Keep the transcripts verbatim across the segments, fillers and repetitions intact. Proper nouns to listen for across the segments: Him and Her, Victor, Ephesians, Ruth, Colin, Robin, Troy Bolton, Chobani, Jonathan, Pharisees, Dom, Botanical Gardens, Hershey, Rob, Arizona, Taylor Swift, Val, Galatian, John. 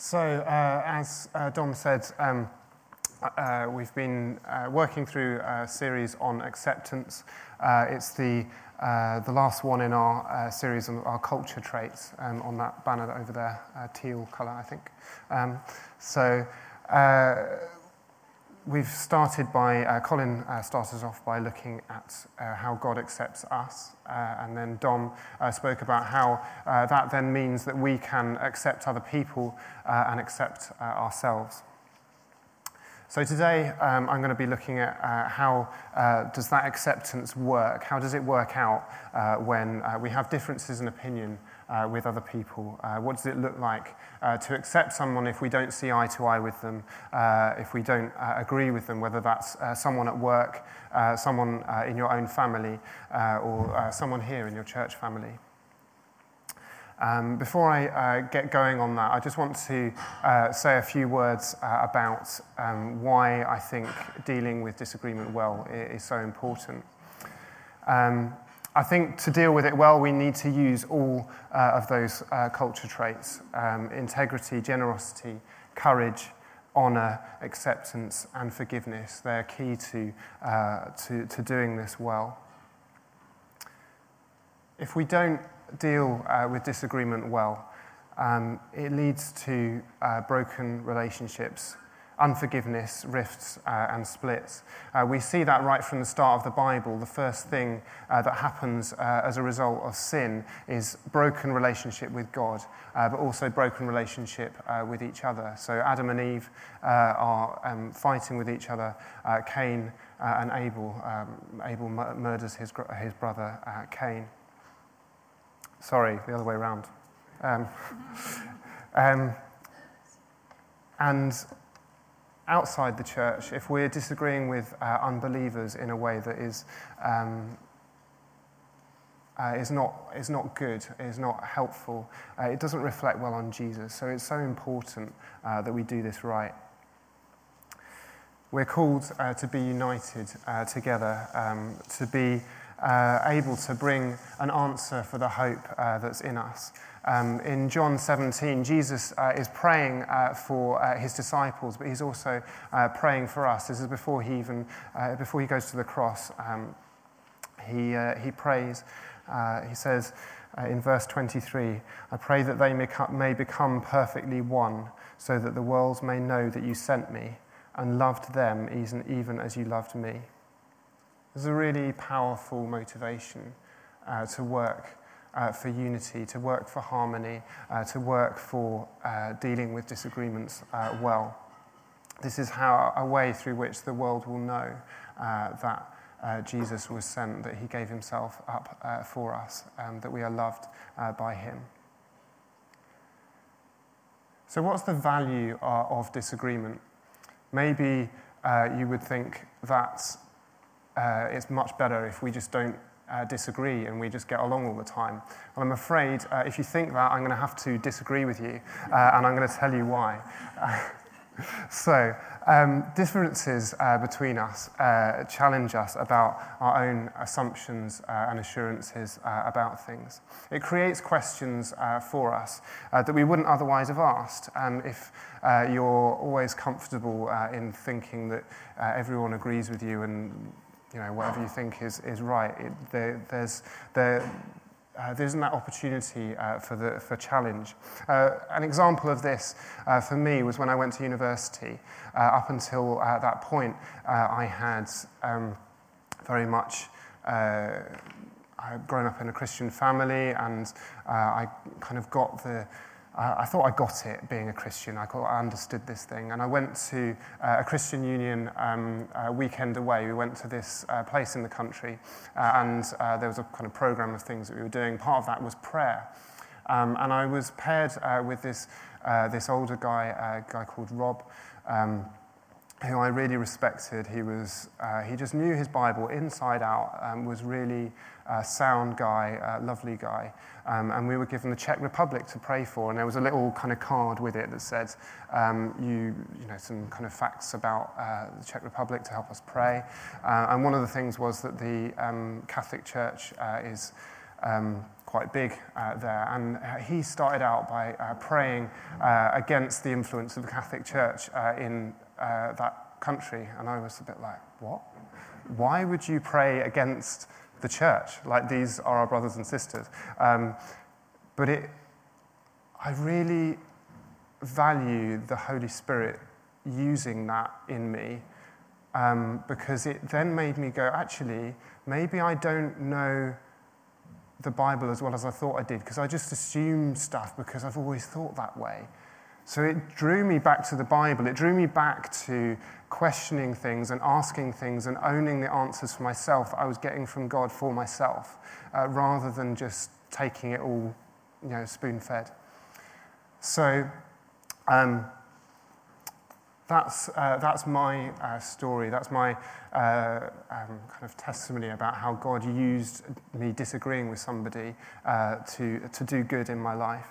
So, uh, as uh, Dom said, um, uh, we've been uh, working through a series on acceptance. Uh, it's the uh, the last one in our uh, series on our culture traits, um, on that banner over there, uh, teal colour, I think. Um, so, uh, we've started by, uh, Colin uh, started off by looking at uh, how God accepts us, uh, and then Dom uh, spoke about how uh, that then means that we can accept other people uh, and accept uh, ourselves. So today um, I'm going to be looking at uh, how uh, does that acceptance work? How does it work out uh, when uh, we have differences in opinion uh, with other people? Uh, what does it look like uh, to accept someone if we don't see eye to eye with them, uh, if we don't uh, agree with them, whether that's uh, someone at work, uh, someone uh, in your own family, uh, or uh, someone here in your church family? Um, before I uh, get going on that, I just want to uh, say a few words uh, about um, why I think dealing with disagreement well is so important. Um, I think to deal with it well, we need to use all uh, of those uh, culture traits, um, integrity, generosity, courage, honour, acceptance and forgiveness. They're key to, uh, to, to doing this well. If we don't deal uh, with disagreement well, um, it leads to uh, broken relationships, unforgiveness, rifts uh, and splits. Uh, we see that right from the start of the Bible. The first thing uh, that happens uh, as a result of sin is broken relationship with God, uh, but also broken relationship uh, with each other. So Adam and Eve uh, are um, fighting with each other. Uh, Cain uh, and Abel, um, Abel mur- murders his, gr- his brother uh, Cain. Sorry, the other way around. Um, um, and outside the church, if we're disagreeing with uh, unbelievers in a way that is um, uh, is not is not good, is not helpful, uh, it doesn't reflect well on Jesus. So it's so important uh, that we do this right. We're called uh, to be united uh, together, um, to be Uh, able to bring an answer for the hope uh, that's in us. Um, in John seventeen, Jesus uh, is praying uh, for uh, his disciples, but he's also uh, praying for us. This is before he even uh, before he goes to the cross. Um, he uh, he prays. Uh, he says uh, in verse twenty-three, "I pray that they may become perfectly one, so that the world may know that you sent me and loved them even even as you loved me." There's a really powerful motivation uh, to work uh, for unity, to work for harmony, uh, to work for uh, dealing with disagreements uh, well. This is how a way through which the world will know uh, that uh, Jesus was sent, that he gave himself up uh, for us, um, that we are loved uh, by him. So what's the value uh, of disagreement? Maybe uh, you would think that Uh, it's much better if we just don't uh, disagree and we just get along all the time. Well, I'm afraid uh, if you think that, I'm going to have to disagree with you, uh, and I'm going to tell you why. So, um, differences uh, between us uh, challenge us about our own assumptions uh, and assurances uh, about things. It creates questions uh, for us uh, that we wouldn't otherwise have asked. Um, if uh, you're always comfortable uh, in thinking that uh, everyone agrees with you and you know, whatever you think is, is right, it, there, there's... There, Uh, there isn't that opportunity uh, for the for challenge. Uh, an example of this uh, for me was when I went to university. Uh, up until uh, that point, uh, I had um, very much uh, I'd grown up in a Christian family, and uh, I kind of got the. Uh, I thought I got it being a Christian. I, got, I understood this thing. And I went to uh, a Christian Union um, uh, weekend away. We went to this uh, place in the country, uh, and uh, there was a kind of program of things that we were doing. Part of that was prayer. Um, and I was paired uh, with this uh, this older guy, a guy called Rob, um, who I really respected. He was uh, he just knew his Bible inside out, um, was really uh, sound guy, uh, lovely guy. Um, and we were given the Czech Republic to pray for, and there was a little kind of card with it that said, um, you, you know, some kind of facts about uh, the Czech Republic to help us pray. Uh, and one of the things was that the um, Catholic Church uh, is um, quite big uh, there, and uh, he started out by uh, praying uh, against the influence of the Catholic Church uh, in uh, that country, and I was a bit like, what? Why would you pray against the church? Like, these are our brothers and sisters. Um, but it, I really value the Holy Spirit using that in me, um, because it then made me go, actually, maybe I don't know the Bible as well as I thought I did, because I just assume stuff because I've always thought that way. So it drew me back to the Bible. It drew me back to questioning things and asking things and owning the answers for myself I was getting from God for myself, uh, rather than just taking it all, you know, spoon-fed. So um, that's uh, that's my uh, story. That's my uh, um, kind of testimony about how God used me disagreeing with somebody uh, to to do good in my life.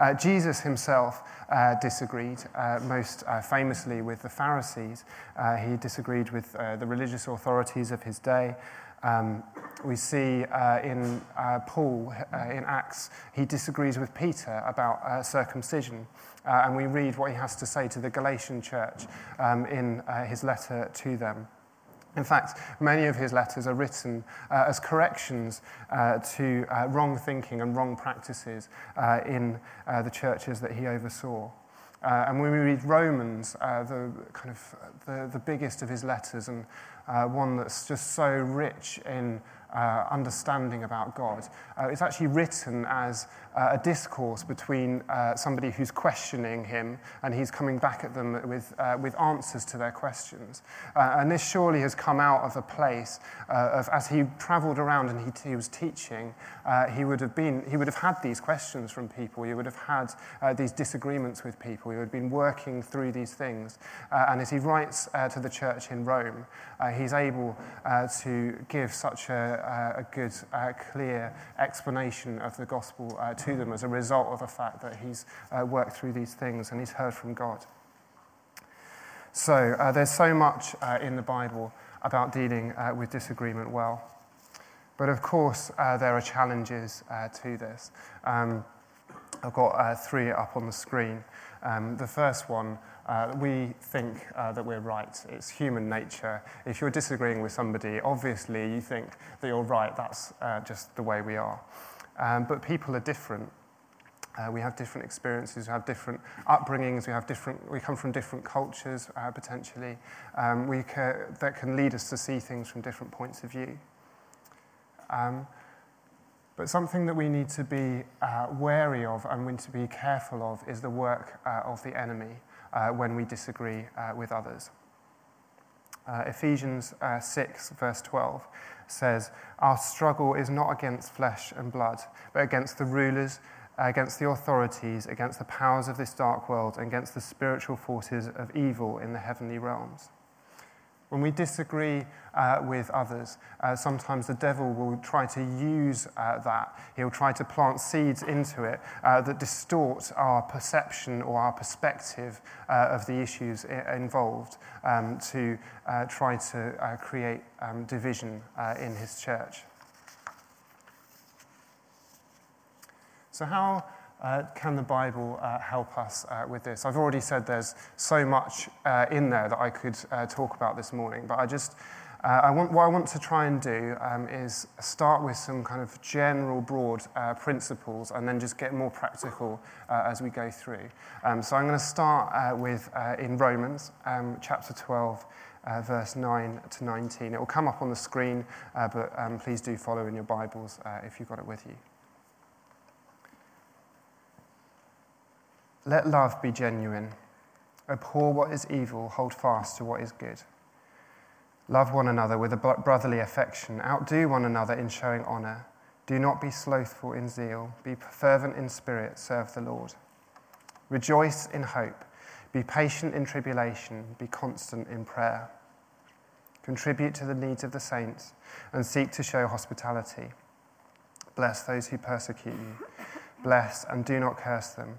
Uh, Jesus himself uh, disagreed, uh, most uh, famously with the Pharisees. Uh, he disagreed with uh, the religious authorities of his day. Um, we see uh, in uh, Paul, uh, in Acts, he disagrees with Peter about uh, circumcision. Uh, and we read what he has to say to the Galatian church um, in uh, his letter to them. In fact, many of his letters are written uh, as corrections uh, to uh, wrong thinking and wrong practices uh, in uh, the churches that he oversaw. Uh, and when we read Romans, uh, the kind of the, the biggest of his letters, and uh, one that's just so rich in uh, understanding about God, uh, it's actually written as uh, a discourse between uh, somebody who's questioning him, and he's coming back at them with uh, with answers to their questions. Uh, and this surely has come out of a place uh, of, as he travelled around and he, he was teaching, uh, he would have been he would have had these questions from people. He would have had uh, these disagreements with people. He would have been working through these things. Uh, and as he writes uh, to the church in Rome, uh, he's able uh, to give such a, a good, uh, clear explanation of the gospel uh, to them as a result of the fact that he's uh, worked through these things and he's heard from God. So uh, there's so much uh, in the Bible about dealing uh, with disagreement well. But of course, uh, there are challenges uh, to this. Um, I've got uh, three up on the screen. Um, the first one, uh, we think uh, that we're right. It's human nature. If you're disagreeing with somebody, obviously you think that you're right. That's uh, just the way we are. Um, but people are different. Uh, we have different experiences, we have different upbringings, we have different. We come from different cultures, uh, potentially. Um, we ca- that can lead us to see things from different points of view. Um, But something that we need to be uh, wary of and we need to be careful of is the work uh, of the enemy uh, when we disagree uh, with others. Uh, Ephesians uh, six, verse twelve says, "Our struggle is not against flesh and blood, but against the rulers, against the authorities, against the powers of this dark world, and against the spiritual forces of evil in the heavenly realms." When we disagree uh, with others, uh, sometimes the devil will try to use uh, that. He'll try to plant seeds into it uh, that distort our perception or our perspective uh, of the issues I- involved um, to uh, try to uh, create um, division uh, in his church. So how Uh, can the Bible uh, help us uh, with this? I've already said there's so much uh, in there that I could uh, talk about this morning, but I just, uh, I want, what I want to try and do um, is start with some kind of general, broad uh, principles, and then just get more practical uh, as we go through. Um, so I'm going to start uh, with uh, in Romans um, chapter twelve, uh, verse nine to nineteen. It will come up on the screen, uh, but um, please do follow in your Bibles uh, if you've got it with you. "Let love be genuine. Abhor what is evil, hold fast to what is good. Love one another with a brotherly affection. Outdo one another in showing honour. Do not be slothful in zeal. Be fervent in spirit, serve the Lord. Rejoice in hope. Be patient in tribulation. Be constant in prayer. Contribute to the needs of the saints and seek to show hospitality. Bless those who persecute you. Bless and do not curse them.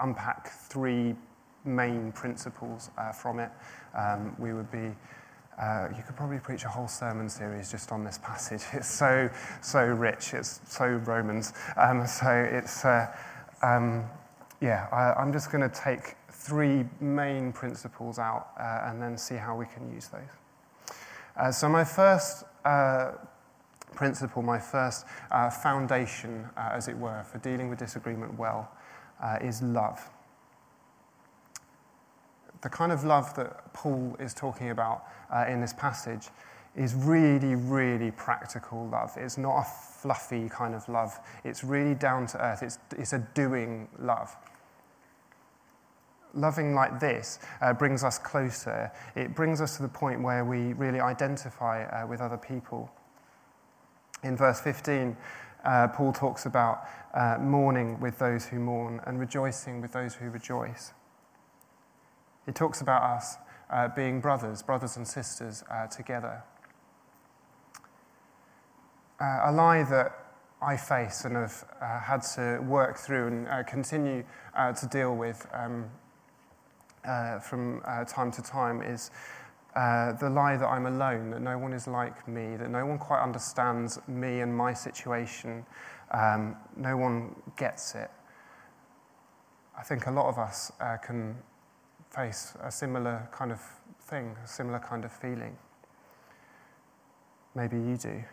unpack three main principles uh, from it. Um, we would be, uh, you could probably preach a whole sermon series just on this passage. It's so, so rich. It's so Romans. Um, so it's, uh, um, yeah, I, I'm just going to take three main principles out uh, and then see how we can use those. Uh, so my first uh, principle, my first uh, foundation, uh, as it were, for dealing with disagreement well uh, is love. The kind of love that Paul is talking about uh, in this passage is really, really practical love. It's not a fluffy kind of love. It's really down to earth. It's, it's a doing love. Loving like this uh, brings us closer. It brings us to the point where we really identify uh, with other people. In verse fifteen, uh, Paul talks about uh, mourning with those who mourn and rejoicing with those who rejoice. He talks about us uh, being brothers, brothers and sisters uh, together. Uh, a lie that I face and have uh, had to work through and uh, continue uh, to deal with um, uh, from uh, time to time is Uh, the lie that I'm alone, that no one is like me, that no one quite understands me and my situation, um, no one gets it. I think a lot of us uh, can face a similar kind of thing, a similar kind of feeling. Maybe you do.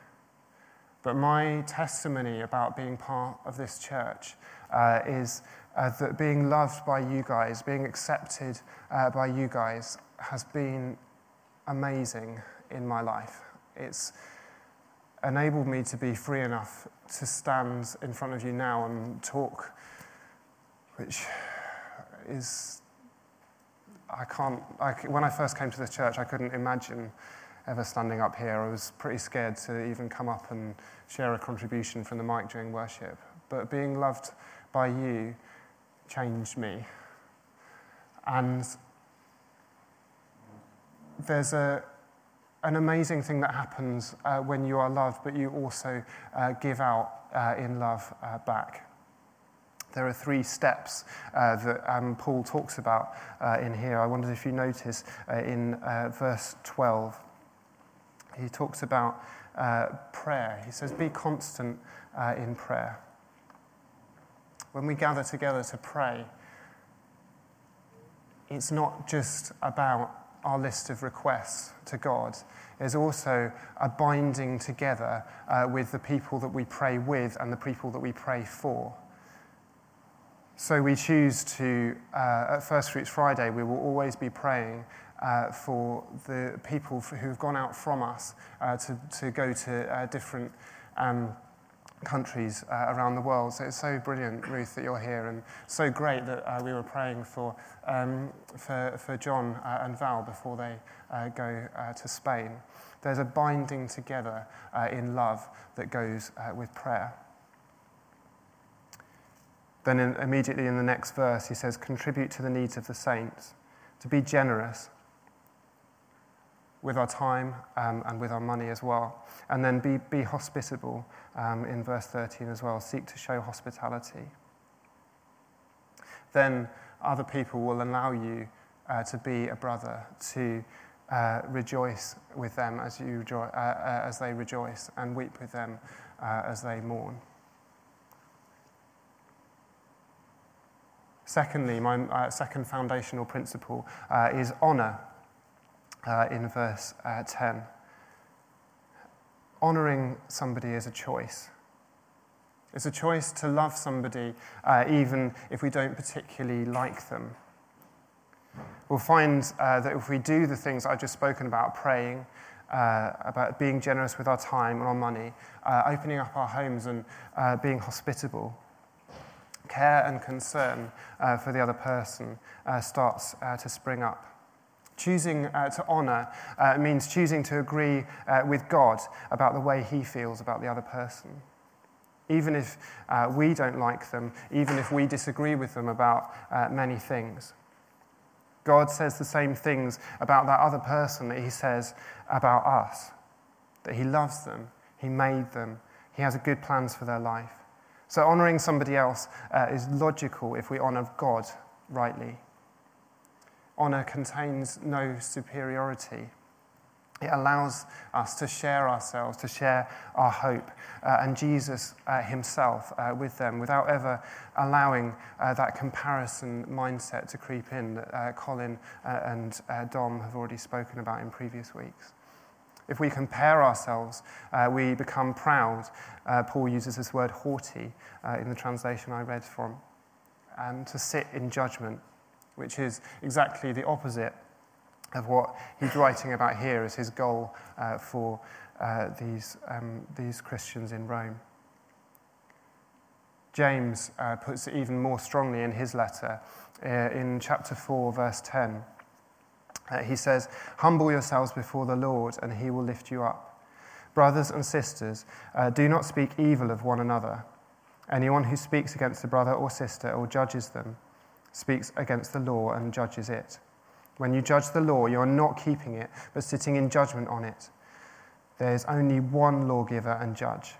But my testimony about being part of this church uh, is uh, that being loved by you guys, being accepted uh, by you guys has been amazing in my life. It's enabled me to be free enough to stand in front of you now and talk, which is, I can't, I, when I first came to this church, I couldn't imagine ever standing up here. I was pretty scared to even come up and share a contribution from the mic during worship. But being loved by you changed me. And There's a, an amazing thing that happens uh, when you are loved, but you also uh, give out uh, in love uh, back. There are three steps uh, that um, Paul talks about uh, in here. I wondered if you notice uh, in uh, verse twelve, he talks about uh, prayer. He says, be constant uh, in prayer. When we gather together to pray, it's not just about our list of requests to God. Is also a binding together uh, with the people that we pray with and the people that we pray for. So we choose to, uh, at First Fruits Friday, we will always be praying uh, for the people who've gone out from us uh, to, to go to uh, different um, countries uh, around the world. So it's so brilliant, Ruth, that you're here, and so great that uh, we were praying for um, for, for John uh, and Val before they uh, go uh, to Spain. There's a binding together uh, in love that goes uh, with prayer. Then in, immediately in the next verse, he says, contribute to the needs of the saints, to be generous with our time um, and with our money as well. And then be, be hospitable um, in verse thirteen as well. Seek to show hospitality. Then other people will allow you uh, to be a brother, to uh, rejoice with them as, you rejo- uh, uh, as they rejoice and weep with them uh, as they mourn. Secondly, my uh, second foundational principle uh, is honour. Uh, in verse uh, ten. Honouring somebody is a choice. It's a choice to love somebody, uh, even if we don't particularly like them. We'll find uh, that if we do the things I've just spoken about, praying, uh, about being generous with our time and our money, uh, opening up our homes and uh, being hospitable, care and concern uh, for the other person uh, starts uh, to spring up. Choosing uh, to honour uh, means choosing to agree uh, with God about the way he feels about the other person. Even if uh, we don't like them, even if we disagree with them about uh, many things. God says the same things about that other person that he says about us. That he loves them, he made them, he has good plans for their life. So honouring somebody else uh, is logical if we honour God rightly. Honour contains no superiority. It allows us to share ourselves, to share our hope, uh, and Jesus uh, himself uh, with them, without ever allowing uh, that comparison mindset to creep in that uh, Colin uh, and uh, Dom have already spoken about in previous weeks. If we compare ourselves, uh, we become proud. Uh, Paul uses this word haughty uh, in the translation I read from, and to sit in judgment, which is exactly the opposite of what he's writing about here as his goal uh, for uh, these um, these Christians in Rome. James uh, puts it even more strongly in his letter uh, in chapter four, verse ten. Uh, he says, "Humble yourselves before the Lord, and he will lift you up. Brothers and sisters, uh, do not speak evil of one another. Anyone who speaks against a brother or sister or judges them speaks against the law and judges it. When you judge the law, you are not keeping it, but sitting in judgment on it. There is only one lawgiver and judge,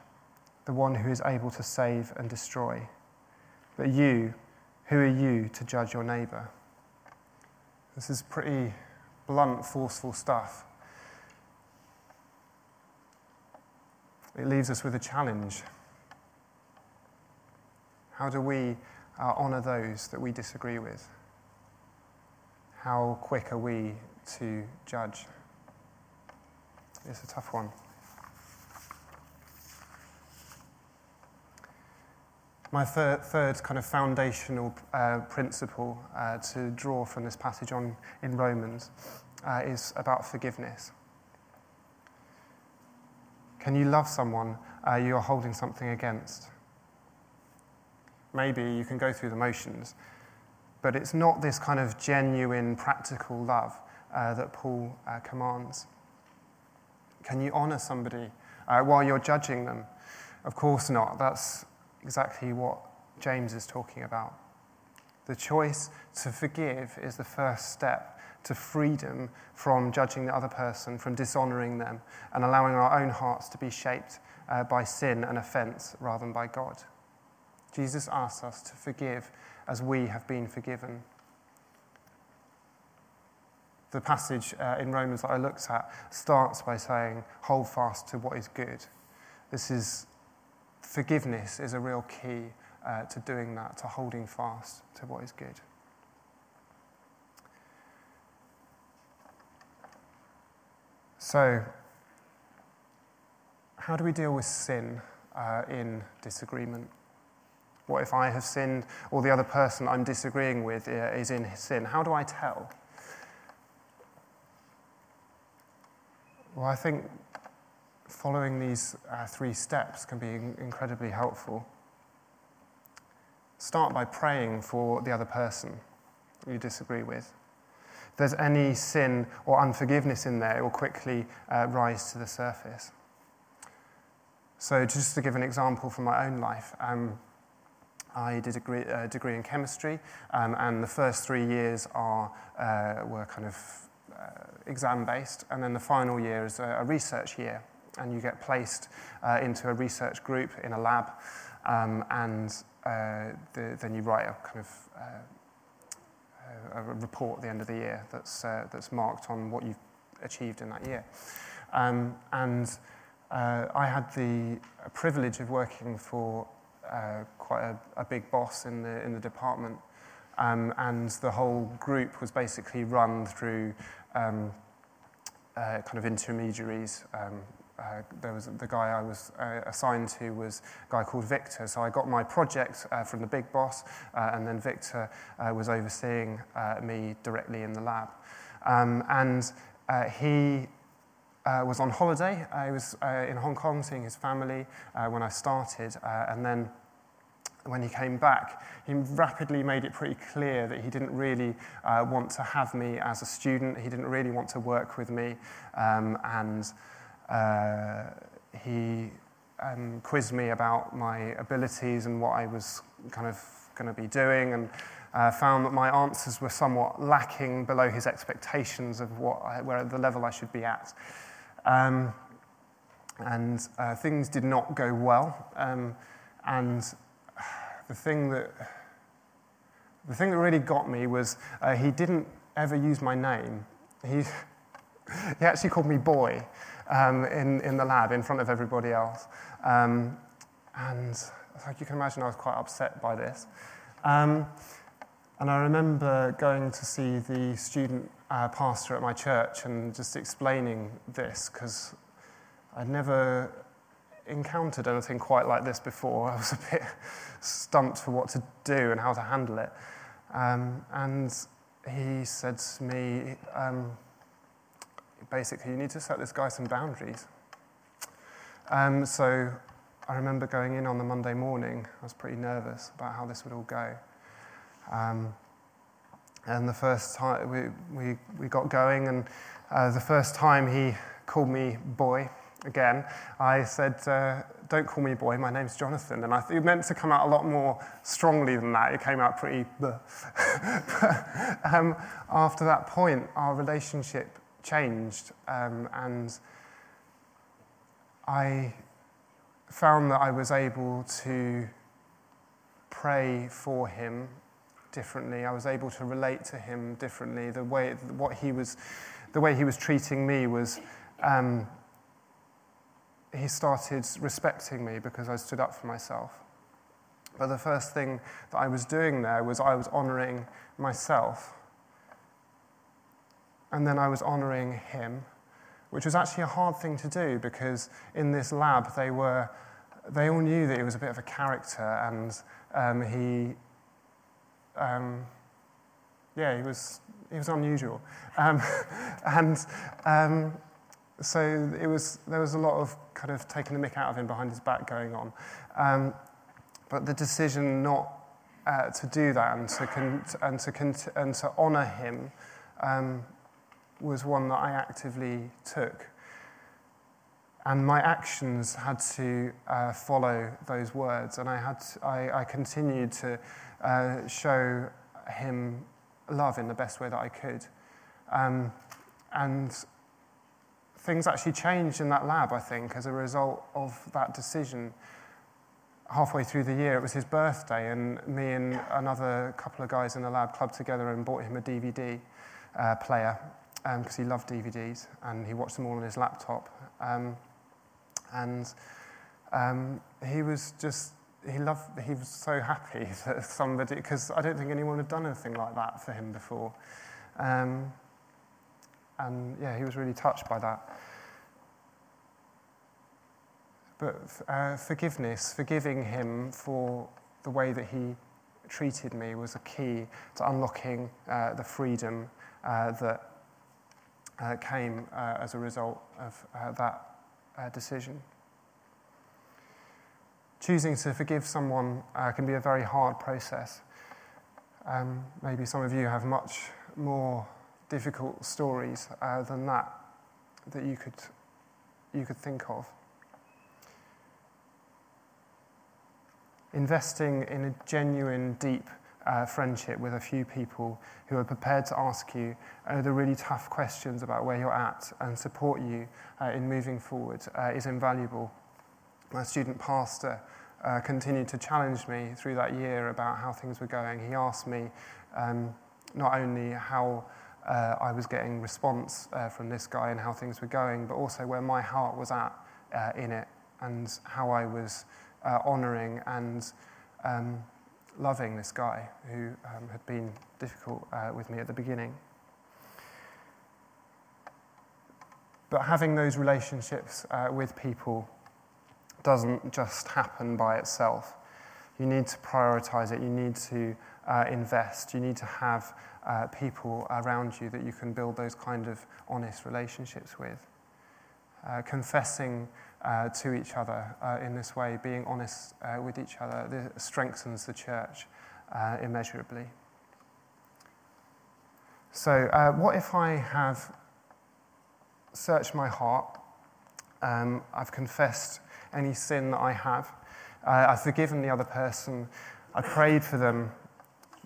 the one who is able to save and destroy. But you, who are you to judge your neighbour?" This is pretty blunt, forceful stuff. It leaves us with a challenge. How do we uh, honour those that we disagree with? How quick are we to judge? It's a tough one. My thir- third kind of foundational uh, principle uh, to draw from this passage on in Romans uh, is about forgiveness. Can you love someone uh, you're holding something against? Maybe you can go through the motions, but it's not this kind of genuine, practical love uh, that Paul uh, commands. Can you honour somebody uh, while you're judging them? Of course not. That's exactly what James is talking about. The choice to forgive is the first step to freedom from judging the other person, from dishonouring them, and allowing our own hearts to be shaped uh, by sin and offence rather than by God. Jesus asks us to forgive as we have been forgiven. The passage uh, in Romans that I looked at starts by saying, hold fast to what is good. This is, forgiveness is a real key uh, to doing that, to holding fast to what is good. So, how do we deal with sin uh, in disagreement? What if I have sinned, or the other person I'm disagreeing with is in sin? How do I tell? Well, I think following these uh, three steps can be in- incredibly helpful. Start by praying for the other person you disagree with. If there's any sin or unforgiveness in there, it will quickly uh, rise to the surface. So just to give an example from my own life, um, I did a degree, uh, degree in chemistry, um, and the first three years are uh, were kind of uh, exam-based, and then the final year is a, a research year, and you get placed uh, into a research group in a lab, um, and uh, the, then you write a kind of uh, a report at the end of the year that's uh, that's marked on what you've achieved in that year, um, and uh, I had the privilege of working for. Uh, quite a, a big boss in the in the department, um, and the whole group was basically run through um, uh, kind of intermediaries, um, Uh, there was the guy I was uh, assigned to was a guy called Victor. So I got my project uh, from the big boss, uh, and then Victor uh, was overseeing uh, me directly in the lab. Um, and uh, he uh, was on holiday. I was uh, in Hong Kong seeing his family uh, when I started, uh, and then when he came back, he rapidly made it pretty clear that he didn't really uh, want to have me as a student. He didn't really want to work with me, um, and uh, he um, quizzed me about my abilities and what I was kind of going to be doing, and uh, found that my answers were somewhat lacking below his expectations of what I, where the level I should be at. Um, and uh, things did not go well, um, and The thing that the thing that really got me was uh, he didn't ever use my name. He he actually called me boy um, in in the lab in front of everybody else, um, and like you can imagine, I was quite upset by this. Um, and I remember going to see the student uh, pastor at my church and just explaining this because I'd never encountered anything quite like this before. I was a bit stumped for what to do and how to handle it. Um, and he said to me, um, basically, you need to set this guy some boundaries. Um, so I remember going in on the Monday morning. I was pretty nervous about how this would all go. Um, and the first time we, we, we got going, and uh, the first time he called me boy, again, I said, uh, don't call me boy, my name's Jonathan. And I th- it meant to come out a lot more strongly than that. It came out pretty bleh. But um, after that point, our relationship changed. Um, and I found that I was able to pray for him differently. I was able to relate to him differently. The way, what he was, the way he was treating me was... Um, he started respecting me because I stood up for myself. But the first thing that I was doing there was I was honouring myself. And then I was honouring him, which was actually a hard thing to do because in this lab they were, they all knew that he was a bit of a character, and um, he, um, yeah, he was he was unusual. Um, and... Um, So it was. There was a lot of kind of taking the mick out of him behind his back going on, um, but the decision not uh, to do that and to con- and to con- and to honour him um, was one that I actively took, and my actions had to uh, follow those words, and I had to, I, I continued to uh, show him love in the best way that I could, um, and. Things actually changed in that lab, I think, as a result of that decision. Halfway through the year, it was his birthday, and me and another couple of guys in the lab clubbed together and bought him a D V D uh, player, because um, he loved D V Ds, and he watched them all on his laptop. Um, and um, he was just, he loved, he was so happy that somebody, because I don't think anyone had done anything like that for him before. Um, And, yeah, he was really touched by that. But uh, forgiveness, forgiving him for the way that he treated me was a key to unlocking uh, the freedom uh, that uh, came uh, as a result of uh, that uh, decision. Choosing to forgive someone uh, can be a very hard process. Um, maybe some of you have much more difficult stories uh, than that that you could you could think of. Investing in a genuine, deep uh, friendship with a few people who are prepared to ask you uh, the really tough questions about where you're at and support you uh, in moving forward uh, is invaluable. My student pastor uh, continued to challenge me through that year about how things were going. He asked me um, not only how Uh, I was getting response uh, from this guy and how things were going, but also where my heart was at uh, in it and how I was uh, honouring and um, loving this guy who um, had been difficult uh, with me at the beginning. But having those relationships uh, with people doesn't just happen by itself. You need to prioritize it. You need to uh, invest. You need to have uh, people around you that you can build those kind of honest relationships with. Uh, confessing uh, to each other uh, in this way, being honest uh, with each other, this strengthens the church uh, immeasurably. So uh, what if I have searched my heart, um, I've confessed any sin that I have, uh, I've forgiven the other person, I prayed for them,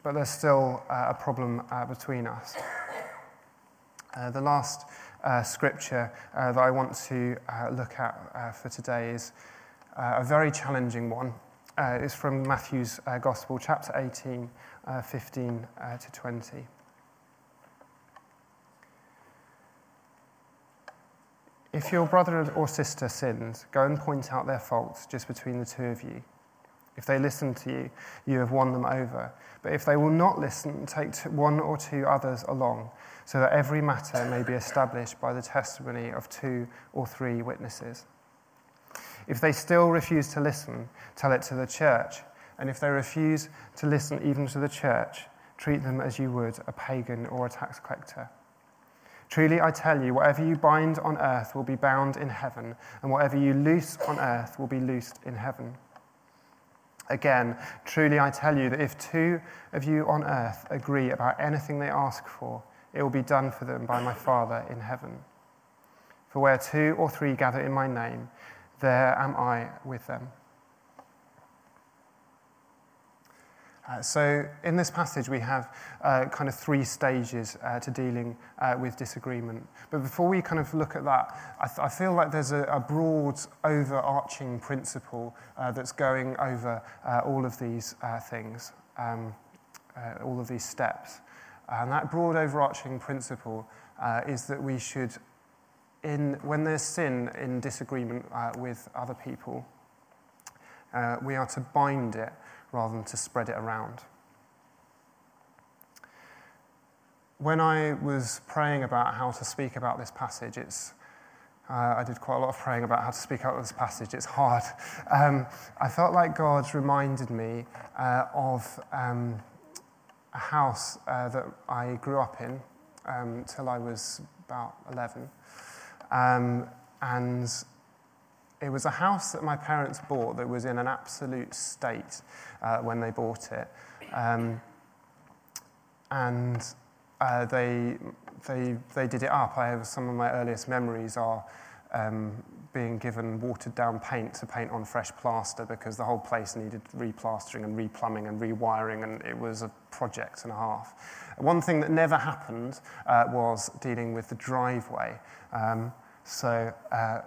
but there's still uh, a problem uh, between us. Uh, the last uh, scripture uh, that I want to uh, look at uh, for today is uh, a very challenging one. Uh, it's from Matthew's uh, Gospel, chapter eighteen, uh, fifteen uh, to twenty. If your brother or sister sins, go and point out their faults just between the two of you. If they listen to you, you have won them over. But if they will not listen, take one or two others along, so that every matter may be established by the testimony of two or three witnesses. If they still refuse to listen, tell it to the church. And if they refuse to listen even to the church, treat them as you would a pagan or a tax collector. Truly, I tell you, whatever you bind on earth will be bound in heaven, and whatever you loose on earth will be loosed in heaven. Again, truly, I tell you that if two of you on earth agree about anything they ask for, it will be done for them by my Father in heaven. For where two or three gather in my name, there am I with them. Uh, so in this passage, we have uh, kind of three stages uh, to dealing uh, with disagreement. But before we kind of look at that, I, th- I feel like there's a, a broad overarching principle uh, that's going over uh, all of these uh, things, um, uh, all of these steps. And that broad overarching principle uh, is that we should, in when there's sin in disagreement uh, with other people, uh, we are to bind it, rather than to spread it around. When I was praying about how to speak about this passage, it's uh, I did quite a lot of praying about how to speak out this passage. It's hard. Um, I felt like God reminded me uh, of um, a house uh, that I grew up in um, till I was about eleven, um, and it was a house that my parents bought that was in an absolute state uh, when they bought it. Um, and uh, they they they did it up. I have some of my earliest memories are um, being given watered-down paint to paint on fresh plaster because the whole place needed replastering and replumbing and rewiring, and it was a project and a half. One thing that never happened uh, was dealing with the driveway. Um, so... Uh,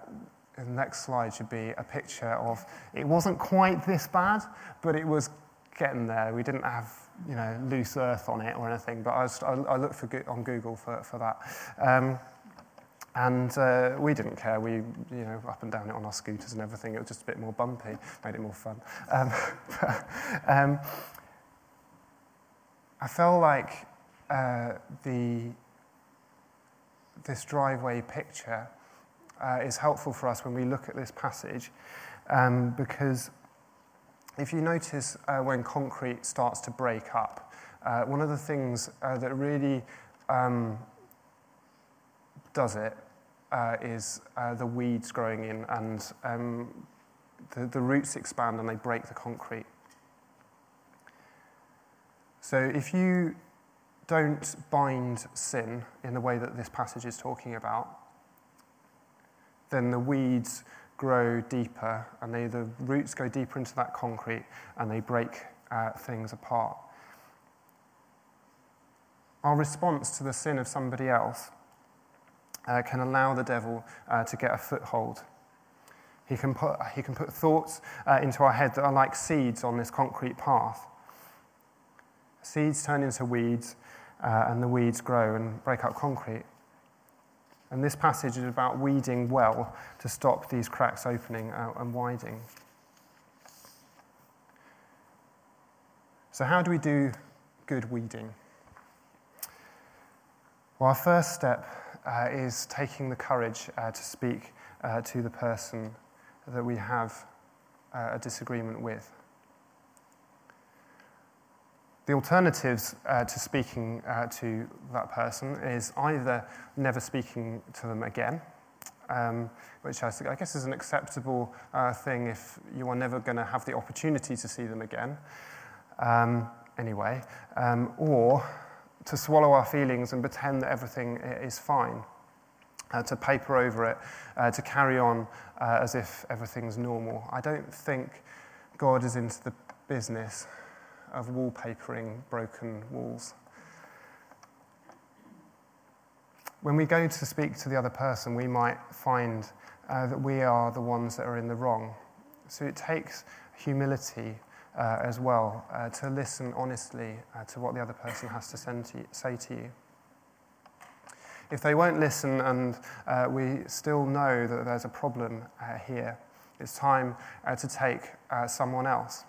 The next slide should be a picture of, it wasn't quite this bad, but it was getting there. We didn't have, you know, loose earth on it or anything, but I, was, I, I looked for on Google for, for that. Um, and uh, we didn't care. We, you know, up and down it on our scooters and everything. It was just a bit more bumpy, made it more fun. Um, but, um, I felt like uh, the this driveway picture Uh, is helpful for us when we look at this passage, um, because if you notice uh, when concrete starts to break up, uh, one of the things uh, that really um, does it uh, is uh, the weeds growing in, and um, the, the roots expand and they break the concrete. So if you don't bind sin in the way that this passage is talking about, then the weeds grow deeper, and they, the roots go deeper into that concrete, and they break uh, things apart. Our response to the sin of somebody else uh, can allow the devil uh, to get a foothold. He can put, he can put thoughts uh, into our head that are like seeds on this concrete path. Seeds turn into weeds, uh, and the weeds grow and break up concrete. And this passage is about weeding well to stop these cracks opening and widening. So how do we do good weeding? Well, our first step uh, is taking the courage uh, to speak uh, to the person that we have uh, a disagreement with. The alternatives uh, to speaking uh, to that person is either never speaking to them again, um, which I, I guess is an acceptable uh, thing if you are never going to have the opportunity to see them again, um, anyway, um, or to swallow our feelings and pretend that everything is fine, uh, to paper over it, uh, to carry on uh, as if everything's normal. I don't think God is into the business of wallpapering broken walls. When we go to speak to the other person, we might find uh, that we are the ones that are in the wrong. So it takes humility uh, as well uh, to listen honestly uh, to what the other person has to, send to you, say to you. If they won't listen and uh, we still know that there's a problem uh, here, it's time uh, to take uh, someone else.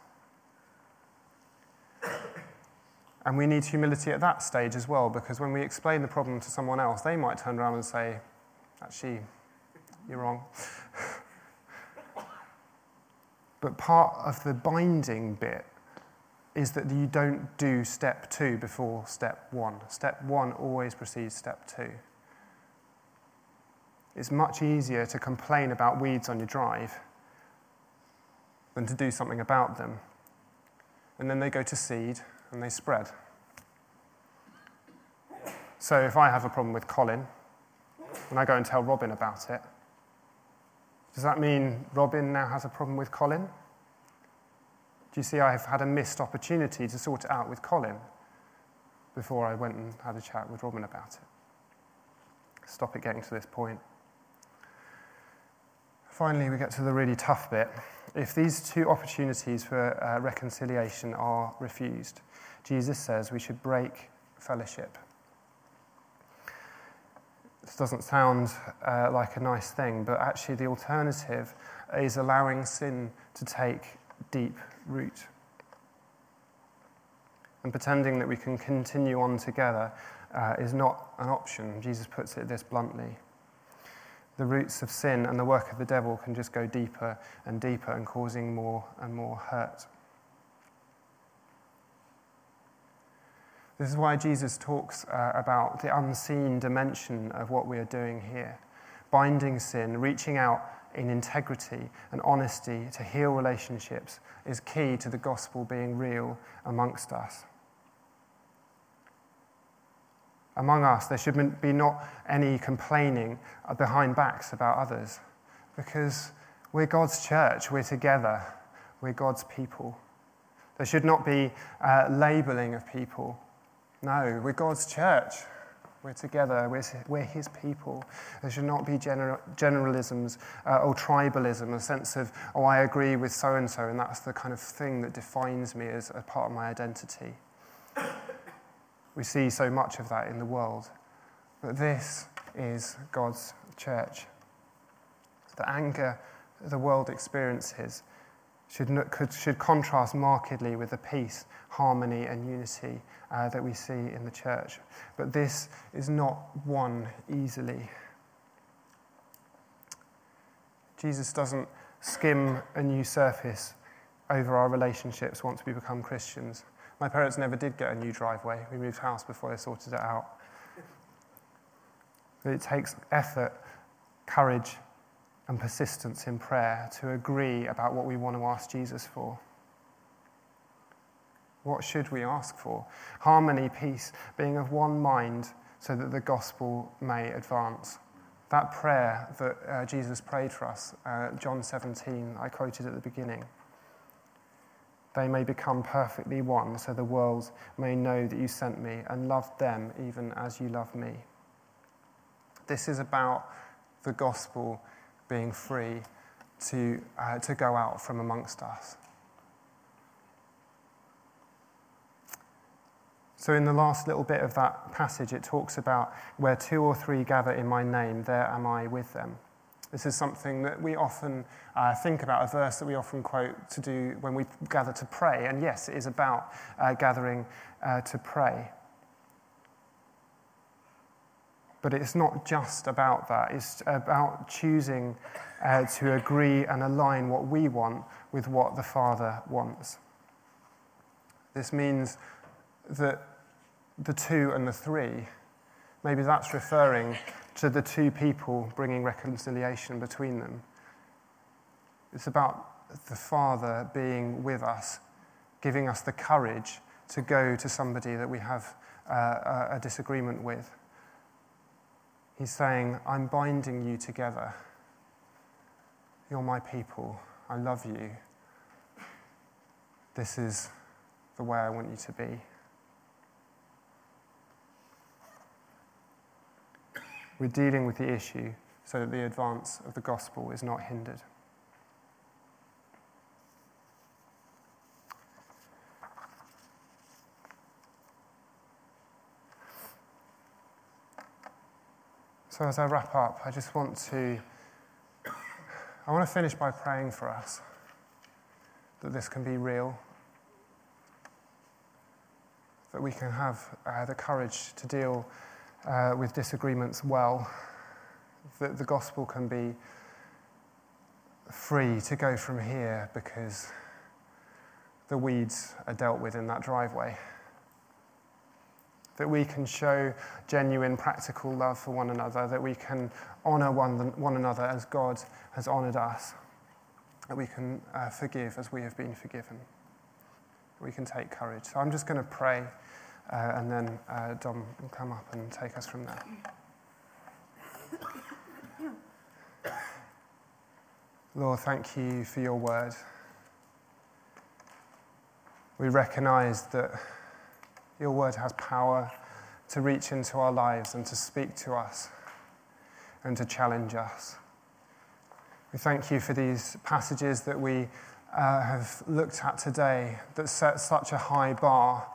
And we need humility at that stage as well, because when we explain the problem to someone else, they might turn around and say, actually, you're wrong. But part of the binding bit is that you don't do step two before step one. Step one always precedes step two. It's much easier to complain about weeds on your drive than to do something about them. And then they go to seed, and they spread. So if I have a problem with Colin, and I go and tell Robin about it, does that mean Robin now has a problem with Colin? Do you see I have had a missed opportunity to sort it out with Colin before I went and had a chat with Robin about it? Stop it getting to this point. Finally, we get to the really tough bit. If these two opportunities for uh, reconciliation are refused, Jesus says we should break fellowship. This doesn't sound uh, like a nice thing, but actually the alternative is allowing sin to take deep root and pretending that we can continue on together uh, is not an option. Jesus puts it this bluntly. The roots of sin and the work of the devil can just go deeper and deeper and causing more and more hurt. This is why Jesus talks uh, about the unseen dimension of what we are doing here. Binding sin, reaching out in integrity and honesty to heal relationships is key to the gospel being real amongst us. Among us, there should be not any complaining behind backs about others, because we're God's church, we're together, we're God's people. There should not be uh, labelling of people. No, we're God's church, we're together, we're, we're his people. There should not be gener- generalisms uh, or tribalism, a sense of, oh, I agree with so-and-so, and that's the kind of thing that defines me as a part of my identity. We see so much of that in the world. But this is God's church. The anger the world experiences should, could, should contrast markedly with the peace, harmony, and unity uh, that we see in the church. But this is not won easily. Jesus doesn't skim a new surface over our relationships once we become Christians. My parents never did get a new driveway. We moved house before they sorted it out. But it takes effort, courage, and persistence in prayer to agree about what we want to ask Jesus for. What should we ask for? Harmony, peace, being of one mind so that the gospel may advance. That prayer that uh, Jesus prayed for us, uh, John seventeen, I quoted at the beginning. They may become perfectly one, so the world may know that you sent me and loved them even as you love me. This is about the gospel being free to, uh, to go out from amongst us. So in the last little bit of that passage, it talks about where two or three gather in my name, there am I with them. This is something that we often uh, think about, a verse that we often quote to do when we gather to pray. And yes, it is about uh, gathering uh, to pray. But it's not just about that. It's about choosing uh, to agree and align what we want with what the Father wants. This means that the two and the three, maybe that's referring to the two people bringing reconciliation between them. It's about the Father being with us, giving us the courage to go to somebody that we have uh, a disagreement with. He's saying, I'm binding you together. You're my people. I love you. This is the way I want you to be. We're dealing with the issue so that the advance of the gospel is not hindered. So as I wrap up, I just want to, I want to finish by praying for us that this can be real, that we can have uh, the courage to deal uh, with disagreements well, that the gospel can be free to go from here because the weeds are dealt with in that driveway. That we can show genuine, practical love for one another, that we can honour one, one another as God has honoured us, that we can uh, forgive as we have been forgiven, that we can take courage. So I'm just going to pray, uh, and then uh, Dom will come up and take us from there. Lord, thank you for your word. We recognise that your word has power to reach into our lives and to speak to us and to challenge us. We thank you for these passages that we uh, have looked at today that set such a high bar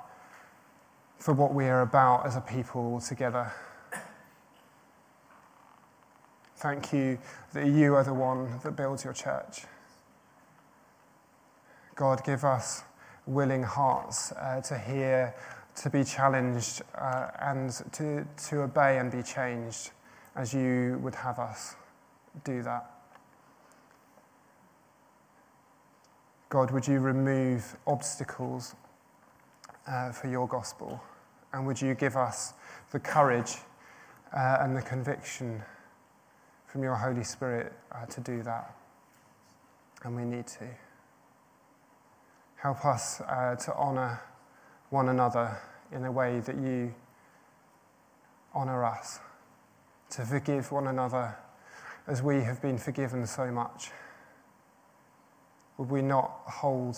for what we are about as a people together. Thank you that you are the one that builds your church. God, give us willing hearts uh, to hear, to be challenged uh, and to, to obey and be changed as you would have us do that. God, would you remove obstacles uh, for your gospel, and would you give us the courage uh, and the conviction from your Holy Spirit uh, to do that? And we need to. Help us uh, to honour one another in a way that you honour us, to forgive one another as we have been forgiven so much. Would we not hold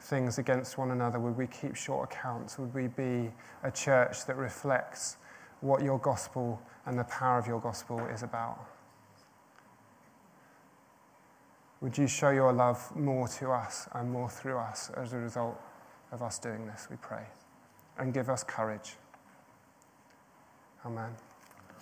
things against one another? Would we keep short accounts? Would we be a church that reflects what your gospel and the power of your gospel is about? Would you show your love more to us and more through us as a result of us doing this, we pray. And give us courage. Amen.